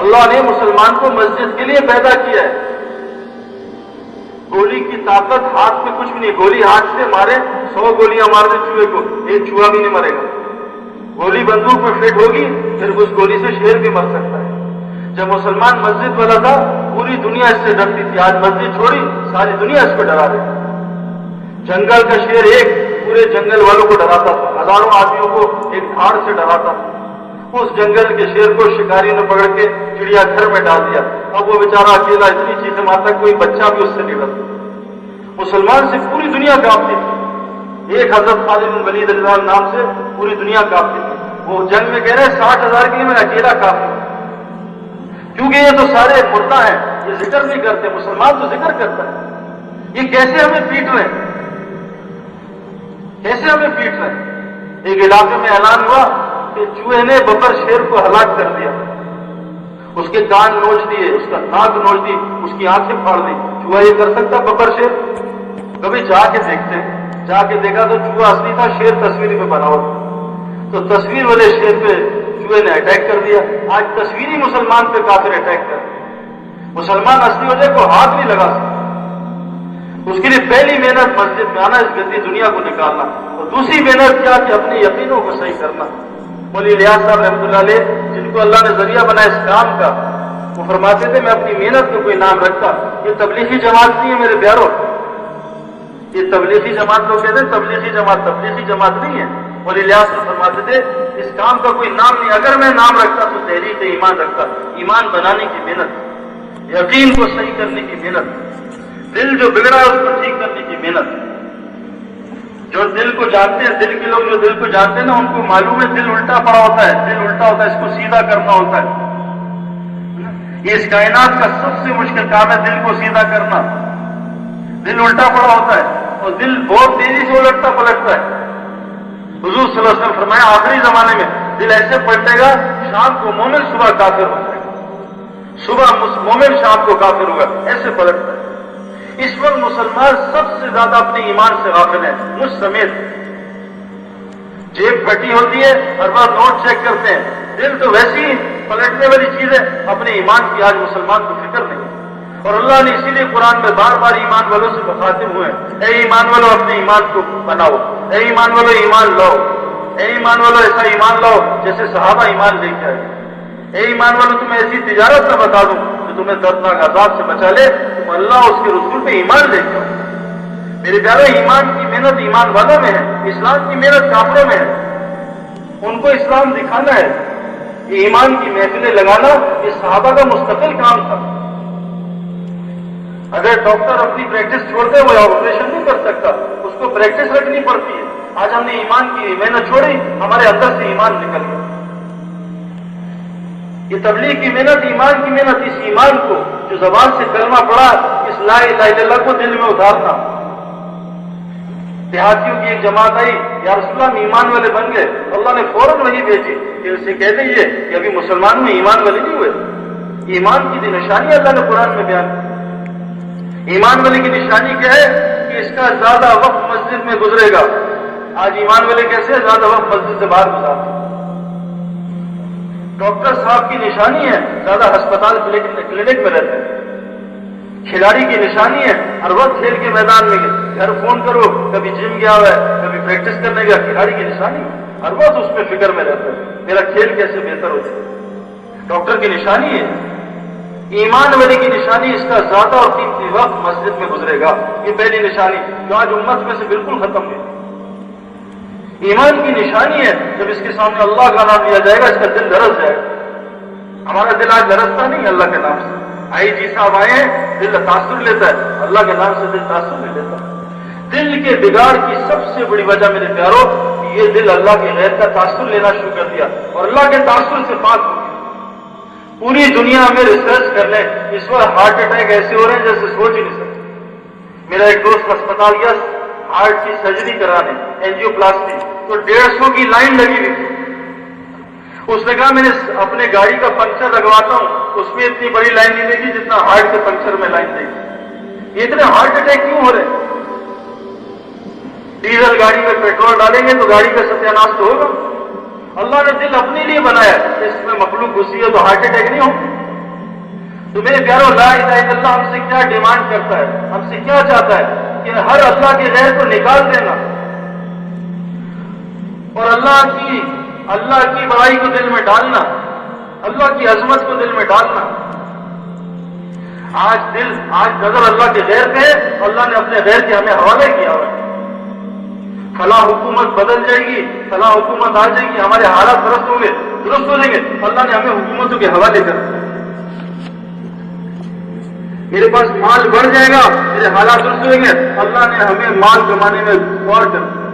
اللہ نے مسلمان کو مسجد کے لیے پیدا کیا ہے. گولی کی طاقت ہاتھ پہ کچھ بھی نہیں, گولی ہاتھ سے مارے 100 گولیاں مار دے چوہے کو, ایک چوہا بھی نہیں مرے گا. گولی بندوق میں فٹ ہوگی, پھر اس گولی سے شیر بھی مر سکتا ہے. جب مسلمان مسجد والا تھا پوری دنیا اس سے ڈرتی تھی, آج مسجد چھوڑی ساری دنیا اس کو ڈرا دے. جنگل کا شیر ایک پورے جنگل والوں کو ڈراتا تھا, ہزاروں آدمیوں کو ایک دھاڑ سے ڈراتا تھا. اس جنگل کے شیر کو شکاری نے پکڑ کے چڑیا گھر میں ڈال دیا. اب وہ بیچارہ اکیلا اتنی چیزیں مارتا کوئی بچہ بھی اس سے نہیں ڈرتا. مسلمان سے پوری دنیا کانپتی تھی. ایک حضرت خالد بن ولید رضی اللہ عنہ نام سے پوری دنیا کانپتی تھی. وہ جنگ میں کہہ رہے 60,000 کے لیے میں اکیلا کافی, کیونکہ یہ تو سارے مردہ ہیں, یہ ذکر نہیں کرتے. مسلمان تو ذکر کرتا ہے. یہ کیسے ہمیں پیٹ رہے ہیں, کیسے ہمیں پیٹ رہے ہیں. ایک علاقے میں اعلان ہوا کہ چوہے نے ببر شیر کو ہلاک کر دیا. اس کے کان نوچ دیے, اس کا ناک نوچ دی, اس کی آنکھیں پھاڑ دی. چوہا یہ کر سکتا ببر شیر؟ کبھی جا کے دیکھتے, جا کے دیکھا تو چوہا اصلی تھا, شیر تصویری میں بنا ہوا. تو تصویر والے شیر پہ چوہے نے اٹیک کر دیا. آج تصویری مسلمان پہ کافر اٹیک کر دیا. مسلمان اصلی وجہ کو ہاتھ نہیں لگا سکتا. اس کے لیے پہلی محنت مسجد میں آنا, اس گندی دنیا کو نکالنا, اور دوسری محنت کیا کہ اپنے یقینوں کو صحیح کرنا. مولی ریاض صاحب رحمۃ اللہ علیہ, جن کو اللہ نے ذریعہ بنایا اس کام کا, وہ فرماتے تھے میں اپنی محنت کو کوئی نام رکھتا. یہ تبلیغی جماعت نہیں ہے میرے پیاروں. یہ تبلیغی جماعت لوگ کہتے ہیں تبلیغی جماعت نہیں ہے. مولی ریاض صاحب فرماتے تھے اس کام کا کوئی نام نہیں. اگر میں نام رکھتا تو تحریک ایمان رکھتا. ایمان بنانے کی محنت, یقین کو صحیح کرنے کی محنت, دل جو بگڑا ہے اس کو ٹھیک کرنے کی محنت. جو دل کو جانتے ہیں, دل کے لوگ جو دل کو جانتے ہیں نا, ان کو معلوم ہے دل الٹا پڑا ہوتا ہے, دل الٹا ہوتا ہے, اس کو سیدھا کرنا ہوتا ہے. یہ اس کائنات کا سب سے مشکل کام ہے, دل کو سیدھا کرنا. دل الٹا پڑا ہوتا ہے اور دل بہت تیزی سے الٹتا پلٹتا ہے. حضور صلی اللہ علیہ وسلم فرمایا آخری زمانے میں دل ایسے پلٹے گا شام کو مومن صبح کافر ہو جائے گا, صبح مومن شام کو کافر ہوگا, ایسے پلٹتا ہے. اس وقت مسلمان سب سے زیادہ اپنے ایمان سے غافل ہے, مجھ سمیت. جیب پھٹی ہوتی ہے, ہر بار نوٹ چیک کرتے ہیں. دل تو ویسی پلٹنے والی چیز ہے, اپنے ایمان کی آج مسلمان کو فکر نہیں. اور اللہ نے اسی لیے قرآن میں بار بار ایمان والوں سے مخاطب ہوئے ہیں, اے ایمان والو اپنے ایمان کو بناؤ, اے ایمان والو ایمان لاؤ, اے ایمان والو ایسا ایمان لاؤ جیسے صحابہ ایمان لے کے آئے, اے ایمان والو تمہیں ایسی تجارت نہ بتا دوں تمہیں دردناک عذاب سے بچا لے, تم اللہ اس کے رسول پہ ایمان لے جاؤ. میرے پیارے, ایمان کی محنت ایمان والوں میں ہے, اسلام کی محنت کافروں میں ہے. ان کو اسلام دکھانا ہے. یہ ایمان کی محفلیں لگانا یہ صحابہ کا مستقل کام تھا. اگر ڈاکٹر اپنی پریکٹس چھوڑتے ہوئے آپریشن نہیں کر سکتا, اس کو پریکٹس رکھنی پڑتی ہے. آج ہم نے ایمان کی محنت چھوڑی, ہمارے اندر سے ایمان نکل گیا. یہ تبلیغ کی محنت, ایمان کی محنت, اس ایمان کو جو زبان سے کلمہ پڑا, اس لا الہ الا اللہ کو دل میں اتارنا. دیہاتیوں کی ایک جماعت آئی, یا رسول اللہ ہم ایمان والے بن گئے. اللہ نے فوراً وہی بھیجی کہ اسے کہہ دیجیے کہ ابھی مسلمان میں ایمان والے نہیں ہوئے. ایمان کی نشانی اللہ نے قرآن میں بیان کی. ایمان والے کی نشانی کیا ہے کہ اس کا زیادہ وقت مسجد میں گزرے گا. آج ایمان والے کیسے زیادہ وقت مسجد سے باہر گزارتے. ڈاکٹر صاحب کی نشانی ہے زیادہ ہسپتال کلینک میں رہتے ہیں. کھلاڑی کی نشانی ہے ہر وقت کھیل کے میدان میں. گھر فون کرو, کبھی جم گیا ہوا ہے, کبھی پریکٹس کرنے گیا. کھلاڑی کی نشانی ہر وقت اس پہ فکر میں رہتا ہے میرا کھیل کیسے بہتر ہوتا ہے. ڈاکٹر کی نشانی ہے. ایمان والے کی نشانی اس کا زیادہ اور قیمتی وقت مسجد میں گزرے گا. یہ پہلی نشانی جو آج امت میں سے بالکل ختم ہے. ایمان کی نشانی ہے جب اس کے سامنے اللہ کا نام لیا جائے گا اس کا دل دھرس جائے گا. ہمارا دل آج دھرستا نہیں اللہ کے نام سے. آئی جی صاحب آئے ہیں, دل تاثر لیتا ہے, اللہ کے نام سے دل تاثر نہیں لیتا. دل کے بگاڑ کی سب سے بڑی وجہ میرے پیاروں, یہ دل اللہ کے غیر کا تاثر لینا شروع کر دیا اور اللہ کے تاثر سے پاک ہو گیا. پوری دنیا میں ریسرچ کر لیں, اس وقت ہارٹ اٹیک ایسے ہو رہے ہیں جیسے سوچ ہی نہیں سکتے. میرا ایک دوست ہسپتال گیا ہارٹ کی سرجری کرانے, اینجیو پلاسٹی, تو 150 کی لائن لگی ہوئی تھی. اس نے کہا میں نے اپنے گاڑی کا پنکچر لگواتا ہوں, اس میں اتنی بڑی لائن نہیں لگی جتنا ہارٹ کے پنکچر میں لائن لگی. اتنے ہارٹ اٹیک کیوں ہو رہے؟ ڈیزل گاڑی میں پیٹرول ڈالیں گے تو گاڑی کا ستیاناش تو ہوگا. اللہ نے دل اپنے لیے بنایا, اس میں مخلوق گھسی ہو تو ہارٹ اٹیک نہیں ہو. تو میرے پیاروں لا الہ الا اللہ ہم سے کیا ڈیمانڈ کرتا ہے، ہم سے کیا چاہتا ہے کہ ہر اللہ کے غیر کو نکال دینا اور اللہ کی بڑائی کو دل میں ڈالنا، اللہ کی عظمت کو دل میں ڈالنا۔ آج نظر اللہ کے غیر پہ، اللہ نے اپنے غیر کے ہمیں حوالے کیا ہوا ہے۔ فلاں حکومت بدل جائے گی، فلاں حکومت آ جائے گی، ہمارے حالات درست ہو جائیں گے، اللہ نے ہمیں حکومتوں کے حوالے کر دیا۔ میرے پاس مال بڑھ جائے گا، میرے حالات درست ہوئیں گے، اللہ نے ہمیں مال کمانے میں غور کر دیا۔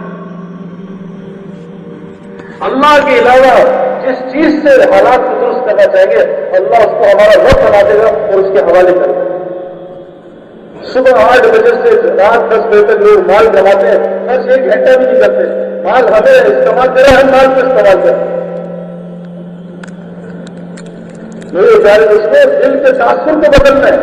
اللہ کے علاوہ جس چیز سے حالات کو درست کرنا چاہیے اللہ اس کو ہمارا رب بنا دے گا اور اس کے حوالے کر دے گا۔ صبح 8 بجے سے رات 10 بجے تک لوگ مال کماتے ہیں، بس 1 گھنٹہ بھی نہیں کرتے۔ مال ہمیں استعمال کرے، ہم مال کو استعمال کریں۔ میرے پیارے دوستوں، دل کے تاثر کو بدلنا ہے۔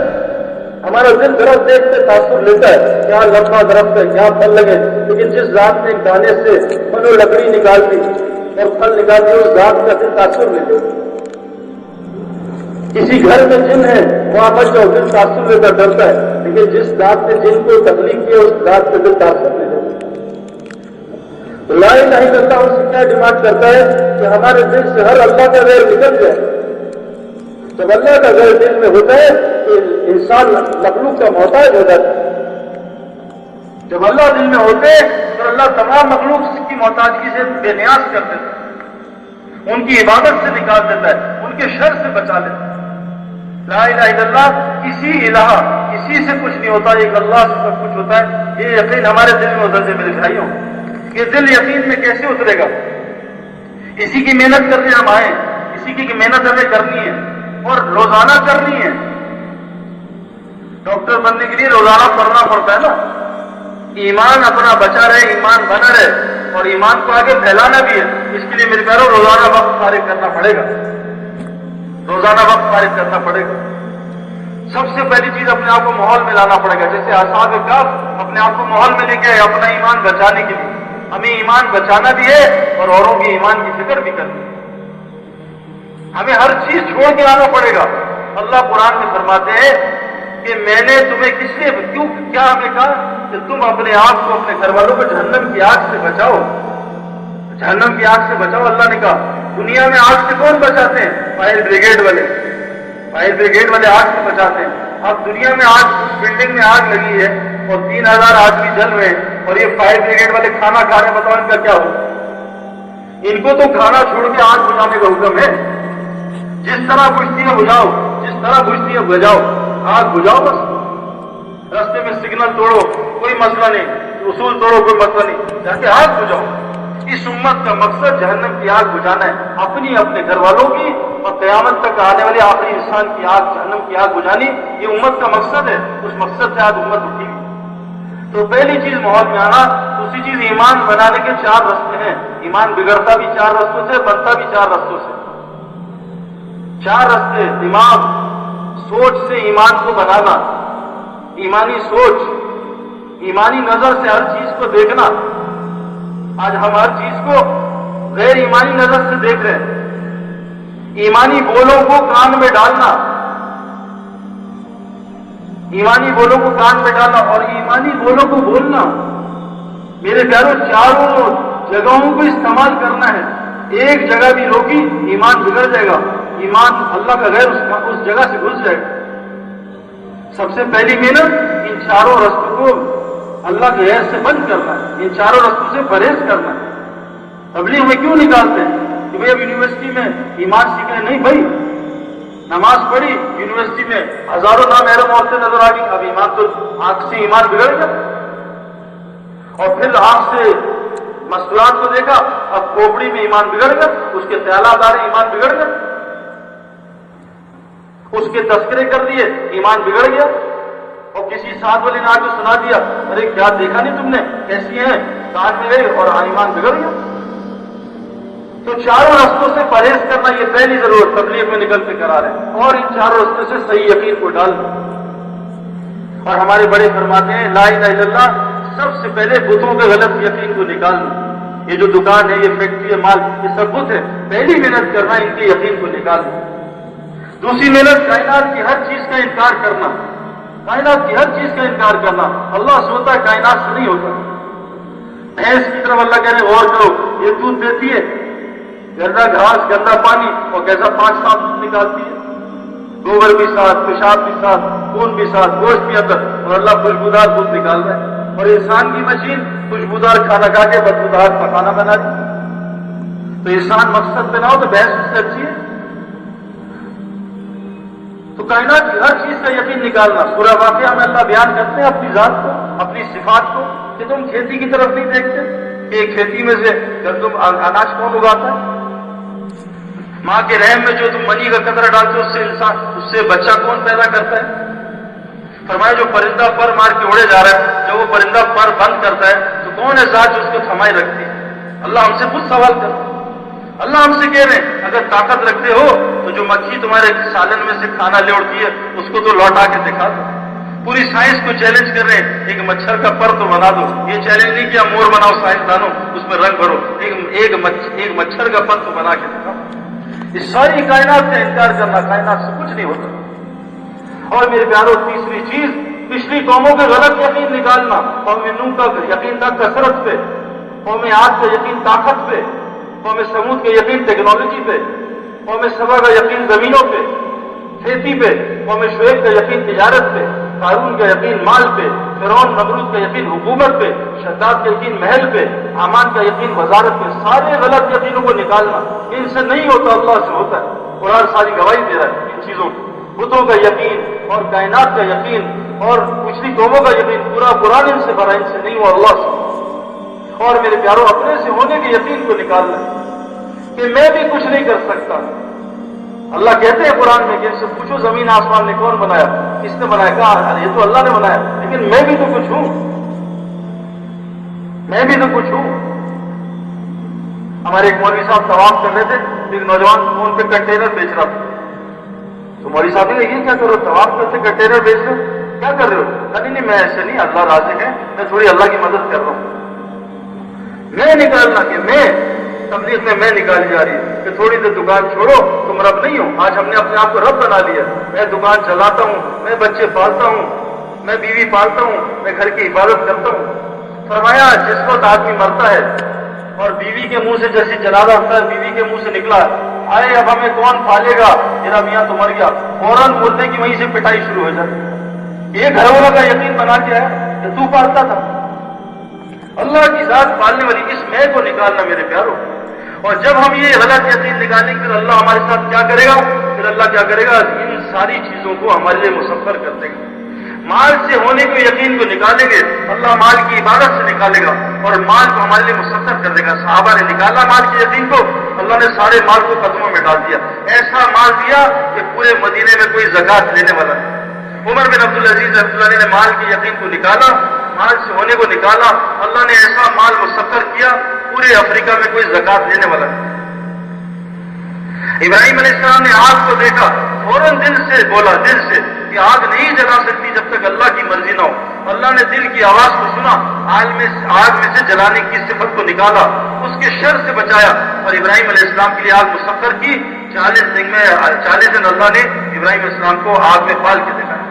ہمارا دل درخت دیکھ کے تاثر لیتا ہے، کیا لمبا درخت ہے، کیا پھل لگے، لیکن جس ذات نے ایک دانے سے پھل و لکڑی نکال دی اور پھل نکال دی، اس ذات کا دل تاثر لیتے۔ کسی گھر میں جن ہے، وہاں پر جو دل تاثر لیتا ڈرتا ہے، لیکن جس ذات نے جن کو تخلیق کیا اس ذات کا دل تاثر لیتے۔ لا الہ الا اللہ ہم سے کیا ڈیمانڈ کرتا ہے کہ ہمارے دل سے ہر اللہ کا غیر نکل جائے۔ جب اللہ کا غیر دل میں ہوتا ہے تو انسان مخلوق کا محتاج ہو جاتا ہے۔ جب اللہ دل میں ہوتے تو اللہ تمام مخلوق کی محتاجگی سے بے نیاز کر دیتا ہے، ان کی عبادت سے نکال دیتا ہے، ان کے شر سے بچا لیتا ہے۔ لا الہ الا اللہ، کسی سے کچھ نہیں ہوتا، ایک اللہ سے سب کچھ ہوتا ہے۔ یہ یقین ہمارے دل میں اتر سے میرے بھائیوں، یہ دل یقین میں کیسے اترے گا؟ اسی کی محنت کرنے ہم آئے، اسی کی محنت ہمیں کرنی ہے اور روزانہ کرنی ہے۔ ڈاکٹر بننے کے لیے روزانہ پڑھنا پڑتا ہے نا۔ ایمان اپنا بچا رہے، ایمان بنا رہے، اور ایمان کو آگے پھیلانا بھی ہے۔ اس کے لیے میرے پیاروں روزانہ وقت فارغ کرنا پڑے گا، روزانہ وقت فارغ کرنا پڑے گا۔ سب سے پہلی چیز اپنے آپ کو ماحول میں لانا پڑے گا، جیسے اصحاب کہف اپنے آپ کو ماحول میں لے کے اپنا ایمان بچانے کے لیے۔ ہمیں ایمان بچانا بھی ہے اور اوروں کے ایمان کی فکر بھی کرنی ہے۔ ہمیں ہر چیز چھوڑ کے آنا پڑے گا۔ اللہ قرآن میں فرماتے ہیں کہ میں نے تمہیں کس لیے کیوں کیا ہمیں کہا کہ تم اپنے آپ کو، اپنے گھر والوں کو جہنم کی آگ سے بچاؤ، جہنم کی آگ سے بچاؤ۔ اللہ نے کہا دنیا میں آگ سے کون بچاتے ہیں؟ فائر بریگیڈ والے، فائر بریگیڈ والے آگ سے بچاتے ہیں۔ اب دنیا میں آگ، بلڈنگ میں آگ لگی ہے اور 3000 آدمی جل رہے ہیں، اور یہ فائر بریگیڈ والے کھانا کھا رہے ہیں، بتاؤ ان کا کیا ہو؟ ان کو تو کھانا چھوڑ کے آگ بجانے کا حکم ہے۔ جس طرح بجھتی ہے بجاؤ، جس طرح بجھتی ہے بجاؤ، آگ بجاؤ بس۔ رستے میں سگنل توڑو، کوئی مسئلہ نہیں، اصول توڑو، کوئی مسئلہ نہیں، جا کے آگ بجاؤ۔ اس امت کا مقصد جہنم کی آگ بجانا ہے، اپنی، اپنے گھر والوں کی، اور قیامت تک آنے والے آخری انسان کی آگ، جہنم کی آگ بجانی، یہ امت کا مقصد ہے۔ اس مقصد سے آج امت اٹھی گئی۔ تو پہلی چیز ماحول میں آنا، دوسری چیز ایمان بنانے کے 4 راستے ہیں۔ ایمان بگڑتا بھی 4 راستوں سے، بنتا بھی 4 راستوں سے۔ 4 راستے: دماغ، سوچ سے ایمان کو بنانا، ایمانی سوچ، ایمانی نظر سے ہر چیز کو دیکھنا۔ آج ہم ہر چیز کو غیر ایمانی نظر سے دیکھ رہے ہیں۔ ایمانی بولوں کو کان میں ڈالنا، ایمانی بولوں کو کان میں ڈالنا اور ایمانی بولوں کو بولنا۔ میرے پیاروں، چاروں جگہوں کو استعمال کرنا ہے، ایک جگہ بھی روکی ایمان بگڑ جائے گا، ایمان اللہ کا غیر اس جگہ سے گھس جائے گا۔ سب سے پہلی محنت ان 4 رستوں کو اللہ کے غیر سے بند کرنا ہے، ان 4 رستوں سے پرہیز کرنا ہے۔ تبلیغ میں کیوں نکالتے ہیں کہ بھائی اب یونیورسٹی میں ایمان سیکھیں؟ نہیں بھائی، نماز پڑھی، یونیورسٹی میں ہزاروں نامحرم عورتیں نظر آ گئی، اب ایمان تو آنکھ سے ایمان بگڑ گیا، اور پھر آنکھ سے مصنوعات کو دیکھا، اب کھوپڑی میں ایمان بگڑ گیا، اس کے خیالات آ رہے، ایمان بگڑ گیا، اس کے تذکرے کر دیے، ایمان بگڑ گیا، اور کسی ساتھ والے نے آ کے سنا دیا، ارے کیا دیکھا نہیں تم نے، کیسی ہیں، ساتھ میں گئے اور ایمان بگڑ گیا۔ تو 4 راستوں سے پرہیز کرنا، یہ پہلی ضرورت تبلیغ میں نکل کے کرا رہے ہیں، اور ان 4 راستوں سے صحیح یقین کو ڈالنا۔ اور ہمارے بڑے فرماتے ہیں لا الہ الا اللہ، سب سے پہلے بتوں کے غلط یقین کو نکالنا۔ یہ جو دکان ہے، یہ فیکٹری ہے، مال، یہ سب بت ہے، پہلی محنت کرنا ان کے یقین کو نکالنا۔ دوسری محنت کائنات کی ہر چیز کا انکار کرنا، کائنات کی ہر چیز کا انکار کرنا۔ اللہ سوتا ہے، کائنات سے نہیں ہوتا۔ بھینس کی طرف اللہ کہہ رہے غور کرو، یہ دودھ دیتی ہے، گندا گھاس گندا پانی، اور کیسا پاک صاف نکالتی ہے، گوبر بھی ساتھ، پیشاب بھی ساتھ، خون بھی ساتھ، گوشت بھی اندر، اور اللہ خوشبودار دودھ نکال رہا ہے۔ اور انسان کی مشین خوشبودار کھانا کھا کے بدبودار پکانا بنا دی۔ تو انسان مقصد پہ نہ ہو تو بحث اس سے اچھی ہے۔ تو کائنات کی ہر چیز کا یقین نکالنا۔ سورہ واقعہ میں اللہ بیان کرتے ہیں اپنی ذات کو، اپنی صفات کو، کہ تم کھیتی کی طرف نہیں دیکھتے کہ ایک کھیتی میں سے جب تم اناج کون اگاتا ہے، ماں کے رحم میں جو تم منی کا قطرہ ڈالتے اس سے انسان، اس سے بچہ کون پیدا کرتا ہے؟ فرمایا جو پرندہ پر مار کے اڑے جا رہا ہے، جب وہ پرندہ پر بند کرتا ہے تو کون ہے ذات جو اس کو تھمائے رکھتی ہے؟ اللہ ہم سے خود سوال کرتا ہے۔ اللہ ہم سے کہہ رہے ہیں اگر طاقت رکھتے ہو تو جو مکھی تمہارے سالن میں سے کھانا لوٹتی ہے اس کو تو لوٹا کے دکھا دو۔ پوری سائنس کو چیلنج کر رہے ہیں، ایک مچھر کا پر تو بنا دو۔ یہ چیلنج نہیں کیا مور بناؤ سائنسدانوں، اس میں رنگ بھرو، ایک مچھر کا پر تو بنا کے دکھاؤ۔ اس ساری کائنات کا انکار کرنا، کائنات سے کچھ نہیں ہوتا۔ اور میرے پیاروں، تیسری چیز پچھلی قوموں کے غلط یقین نکالنا۔ قوم نوح کا یقین تھا کثرت پہ، قوم عاد کا یقین طاقت پہ، قوم سمود کا یقین ٹیکنالوجی پہ، قوم سبا کا یقین زمینوں پہ، کھیتی پہ، قوم شعیب کا یقین تجارت پہ، قارون کا یقین مال پہ، فرعون نمرود کا یقین حکومت پہ، شداد کا یقین محل پہ، امان کا یقین وزارت پہ۔ سارے غلط یقینوں کو نکالنا، ان سے نہیں ہوتا، اللہ سے ہوتا ہے۔ قرآن ساری گواہی دے رہا ہے ان چیزوں کی، بتوں کا یقین اور کائنات کا یقین اور پچھلی قوموں کا یقین، پورا قرآن ان سے بھرا، ان سے نہیں ہوا، اللہ سے۔ اور میرے پیاروں، اپنے سے ہونے کے یقین کو نکالنا کہ میں بھی کچھ نہیں کر سکتا۔ اللہ کہتے ہیں قرآن میں کہ ان سے پوچھو زمین آسمان نے کون بنایا؟ کس نے بنایا؟ کہا یہ تو اللہ نے بنایا، لیکن میں بھی تو کچھ ہوں، میں بھی تو کچھ ہوں۔ ہمارے ایک مولوی صاحب طواف کر رہے تھے، ایک نوجوان فون پہ کنٹینر بیچ رہا تھا، تو مولوی صاحب نے یہ کیا کرو، طواف کرتے کنٹینر بیچ رہے ہو، کیا کر رہے ہو؟ نہیں نہیں، میں ایسے نہیں، اللہ رازق ہے، میں تھوڑی اللہ کی مدد کر رہا ہوں۔ میں نکالنا کہ میں تبلیغ میں میں نکالی جا رہی ہے کہ تھوڑی دیر دکان چھوڑو، تم رب نہیں ہو۔ آج ہم نے اپنے آپ کو رب بنا لیا، میں دکان چلاتا ہوں، میں بچے پالتا ہوں، میں بیوی پالتا ہوں، میں گھر کی عبادت کرتا ہوں۔ فرمایا جس وقت آدمی مرتا ہے اور بیوی کے منہ سے جیسے جنازہ ہوتا ہے، بیوی کے منہ سے نکلا، آئے اب ہمیں کون پالے گا، میرا میاں تو مر گیا، فوراً بولنے کی وہیں سے پٹائی شروع ہو جاتی۔ یہ گھر والوں کا یقین بنا کے آیا کہ تو پالتا تھا۔ اللہ کی ذات پالنے والی، اس میں کو نکالنا میرے پیاروں۔ اور جب ہم یہ غلط یقین نکالیں پھر اللہ ہمارے ساتھ کیا کرے گا، پھر اللہ کیا کرے گا، ان ساری چیزوں کو ہمارے لیے مسخر کر دے گا۔ مال سے ہونے کو یقین کو نکالیں گے، اللہ مال کی عبادت سے نکالے گا اور مال کو ہمارے لیے مسخر کر دے گا۔ صحابہ نے نکالا مال کے یقین کو، اللہ نے سارے مال کو قدموں میں ڈال دیا، ایسا مال دیا کہ پورے مدینے میں کوئی زکات لینے والا نہیں۔ عمر بن عبد العزیز رحمۃ اللہ علیہ نے مال کے یقین کو نکالا، مال سے ہونے کو نکالا، اللہ نے ایسا مال مسخر کیا پورے افریقہ میں کوئی زکات لینے والا نہیں۔ ابراہیم علیہ السلام نے آگ کو دیکھا، فوراً دل سے بولا، دل سے کہ آگ نہیں جلا سکتی جب تک اللہ کی مرضی نہ ہو۔ اللہ نے دل کی آواز کو سنا، آگ میں سے جلانے کی صفت کو نکالا، اس کے شر سے بچایا، اور ابراہیم علیہ السلام کے لیے آگ مسخر کی۔ 40 دن اللہ نے ابراہیم علیہ السلام کو آگ میں پال کے دکھایا۔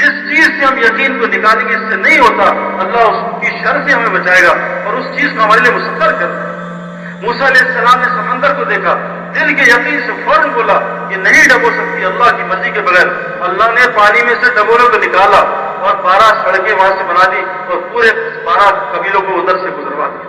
جس چیز سے ہم یقین کو نکالیں گے اس سے نہیں ہوتا، اللہ اس کی شر سے ہمیں بچائے گا اور اس چیز کو ہمارے لیے مسخر کر دے گا۔ موسیٰ علیہ السلام نے سمندر کو دیکھا، دل کے یقین سے فوراً بولا کہ نہیں ڈبو سکتی اللہ کی مرضی کے بغیر، اللہ نے پانی میں سے ڈبونے کو نکالا اور 12 سڑکیں وہاں سے بنا دی اور پورے 12 قبیلوں کو ادھر سے گزروا دیا۔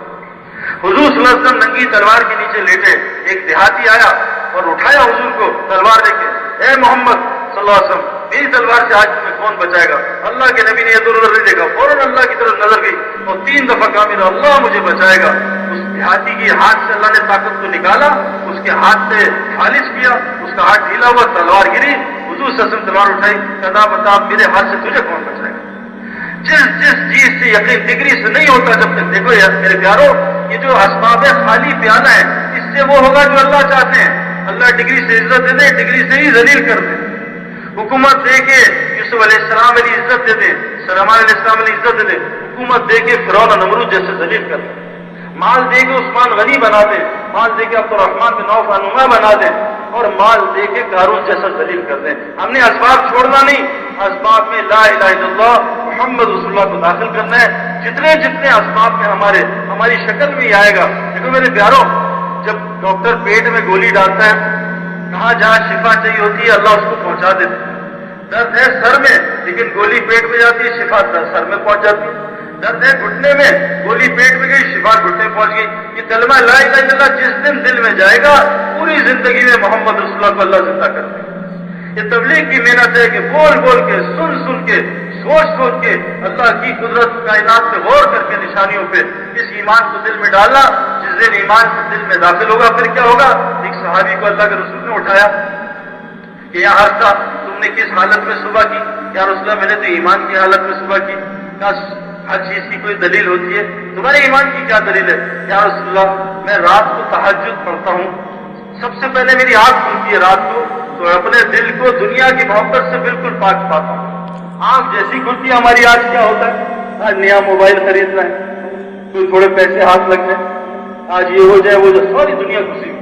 حضور صلی اللہ علیہ وسلم ننگی تلوار کے نیچے لیٹے، ایک دیہاتی آیا اور اٹھایا حضور کو، تلوار دے کے، اے محمد صلی اللہ علیہ وسلم، میری تلوار سے آج تمہیں کون بچائے گا؟ اللہ کے نبی نے یہ ضرور نہیں دیکھا، فوراً اللہ کی طرف نظر گئی اور 3 دفعہ کامل اللہ مجھے بچائے گا۔ اس دیہاتی کے ہاتھ سے اللہ نے طاقت کو نکالا، اس کے ہاتھ سے خالص کیا، اس کا ہاتھ ڈھیلا ہوا، تلوار گری، حضور صلی اللہ علیہ وسلم تلوار اٹھائی، کہا بتا میرے ہاتھ سے تجھے کون بچائے گا؟ جس چیز سے یقین ڈگری سے نہیں ہوتا جب تک، دیکھو میرے پیاروں، یہ جو اسباب خالی پیانہ ہے، اس سے وہ ہوگا جو اللہ چاہتے ہیں۔ اللہ ڈگری سے عزت دے دے، ڈگری سے ہی ذلیل کر دے، حکومت دے کے یوسف علیہ السلام علی عزت دے دے، سلیمان علیہ السلام علی عزت دے دے، حکومت دے کے فرعون اور نمرود جیسے ذلیل کر دے، مال دے کے عثمان غنی بنا دے، مال دے کے عبد الرحمن بن عوف نما بنا دے، اور مال دے کے قارون جیسا ذلیل کر دیں. ہم نے اسباب چھوڑنا نہیں, اسباب میں لا الہ الا اللہ محمد رسول اللہ کو داخل کرنا ہے. جتنے جتنے اسباب میں ہماری شکل میں ہی آئے گا. دیکھو میرے پیاروں, جب ڈاکٹر پیٹ میں گولی ڈالتا ہے, کہاں جہاں شفا چاہیے ہوتی ہے اللہ اس کو پہنچا دیتا ہے. درد ہے سر میں, لیکن گولی پیٹ میں جاتی ہے, شفا سر میں پہنچ جاتی ہے. درد ہے گھٹنے میں, گولی پیٹ میں گئی, شفا گھٹنے میں پہنچ گئی. یہ کلمہ لا الہ الا اللہ جس دن دل میں جائے گا, پوری زندگی میں محمد رسول اللہ کو اللہ زندہ کر دے گا. یہ تبلیغ کی محنت ہے کہ بول بول کے, سن سن کے, سوچ سوچ کے, اللہ کی قدرت کائنات سے غور کر کے نشانیوں پہ اس ایمان کو دل میں ڈالنا. جس دن ایمان کو دل میں داخل ہوگا پھر کیا ہوگا؟ ایک صحابی کو اللہ کے رسول نے اٹھایا کہ یہاں حادثہ تم نے کس حالت میں صبح کی؟ یا رسول اللہ میں نے تو ایمان کی حالت میں صبح کی. کیا ہر چیز کی کوئی دلیل ہوتی ہے؟ تمہارے ایمان کی کیا دلیل ہے؟ یا رسول اللہ میں رات کو تہجد پڑھتا ہوں, سب سے پہلے میری آنکھ کھلتی ہے رات کو, تو اپنے دل کو دنیا کی محبت سے بالکل پاک پاتا ہوں. آنکھ جیسی کھلتی ہے ہماری آج کیا ہوتا ہے؟ آج نیا موبائل خریدنا ہے, کوئی تھوڑے پیسے ہاتھ لگ جائے, آج یہ ہو جائے وہ جائے, ساری دنیا گھسی.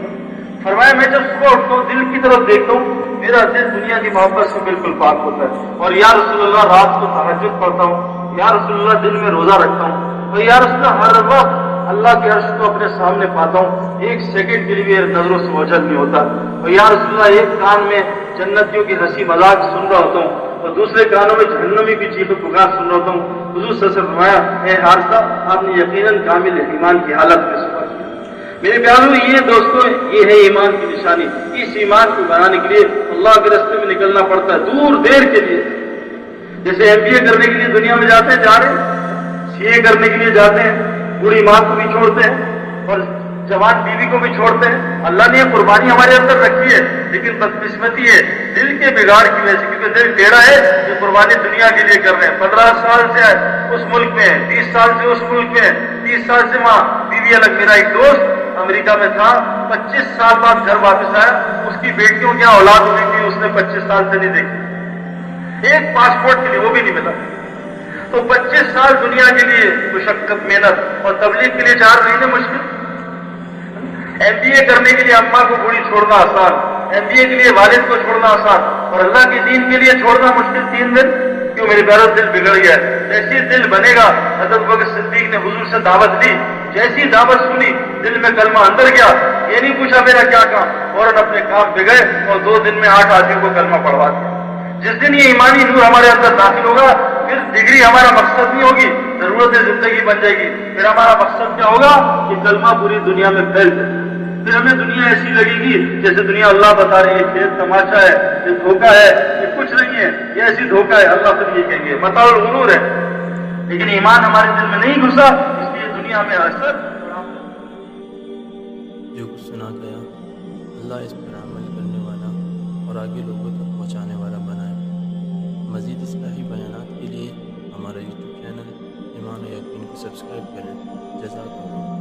فرمایا میں جب صبح اٹھتا ہوں دل کی طرف دیکھتا ہوں, میرا دل دنیا کی محبت سے بالکل پاک ہوتا ہے. اور یا رسول اللہ رات کو تہجد پڑھتا ہوں, یا رسول اللہ دل میں روزہ رکھتا ہوں, اور یا رسول اللہ ہر وقت اللہ کے عرش کو اپنے سامنے پاتا ہوں, ایک سیکنڈ کے لیے نظروں سے اوجھل نہیں ہوتا. اور یا رسول اللہ ایک کان میں جنتیوں کی ہنسی مذاق سن رہا ہوتا ہوں اور دوسرے کانوں میں جہنمی کی چیخ و پکار سن رہا ہوتا ہوں. حضور صلی اللہ علیہ وسلم نے فرمایا اے حارثہ آپ نے یقیناً کامل ایمان کی حالت میں صبح کیا. میرے پیاروں یہ دوستوں یہ ہے ایمان کی نشانی. اس ایمان کو بنانے کے لیے اللہ کے راستے میں نکلنا پڑتا ہے, دور دیر کے لیے. جیسے ایم بی اے کرنے کے لیے دنیا میں جاتے ہیں, جا رہے ہیں سی اے کرنے کے لیے جاتے ہیں, بوڑھی ماں کو بھی چھوڑتے ہیں اور جوان بیوی کو بھی چھوڑتے ہیں. اللہ نے یہ قربانی ہمارے اندر رکھی ہے, لیکن بدقسمتی ہے دل کے بگاڑ کی وجہ سے, کیونکہ دل ٹیڑھا ہے. یہ قربانی دنیا کے لیے کر رہے ہیں. 15 سال سے اس ملک میں ہے, 30 سال سے اس ملک میں ہے, 30 سال سے وہاں بیوی الگ. میرا ایک دوست امریکہ میں تھا, 25 سال بعد گھر واپس آیا. اس کی بیٹیوں کیا اولاد ہوئی تھی, اس نے 25 سال سے نہیں دیکھی, ایک پاسپورٹ کے لیے وہ بھی نہیں ملا. تو 25 سال دنیا کے لیے مشقت محنت, اور تبلیغ کے لیے 4 مہینے مشکل. ایم بی اے کرنے کے لیے اماں کو بوڑھی چھوڑنا آسان, ایم بی اے کے لیے والد کو چھوڑنا آسان, اور اللہ کے دین کے لیے چھوڑنا مشکل 3 دن. کیوں میرے پیاروں دل بگڑ گیا. جیسے دل بنے گا, حضرت ابوبکر صدیق نے حضور سے دعوت دی, جیسی دعوت سنی دل میں کلمہ اندر گیا. یہ نہیں پوچھا میرا کیا کام, فوراً اپنے کام پہ گئے اور 2 دن میں 8 آدمیوں کو کلمہ پڑھوا دیا. جس دن یہ ایمانی نور ہمارے اندر داخل ہوگا, پھر ڈگری ہمارا مقصد نہیں ہوگی, ضرورت زندگی بن جائے گی. پھر ہمارا مقصد کیا ہوگا کہ کلمہ پوری دنیا میں پھیل جائے. پھر ہمیں دنیا ایسی لگے گی جیسے دنیا اللہ بتا رہی ہے, کھیل تماشا ہے, یہ دھوکہ ہے, یہ کچھ نہیں ہے, یہ ایسی دھوکہ ہے. اللہ پھر یہ کہیں گے متاع الغرور ہے. لیکن ایمان ہمارے دل میں نہیں گھسا, اس لیے دنیا میں اثر جو کچھ سنا گیا اللہ اس پر عمل کرنے والا اور آگے لوگوں تک پہنچانے والا بنائے. مزید اصلاحی بیانات کے لیے ہمارا یوٹیوب چینل ایمان و یقین کو سبسکرائب کریں. جزاک اللہ.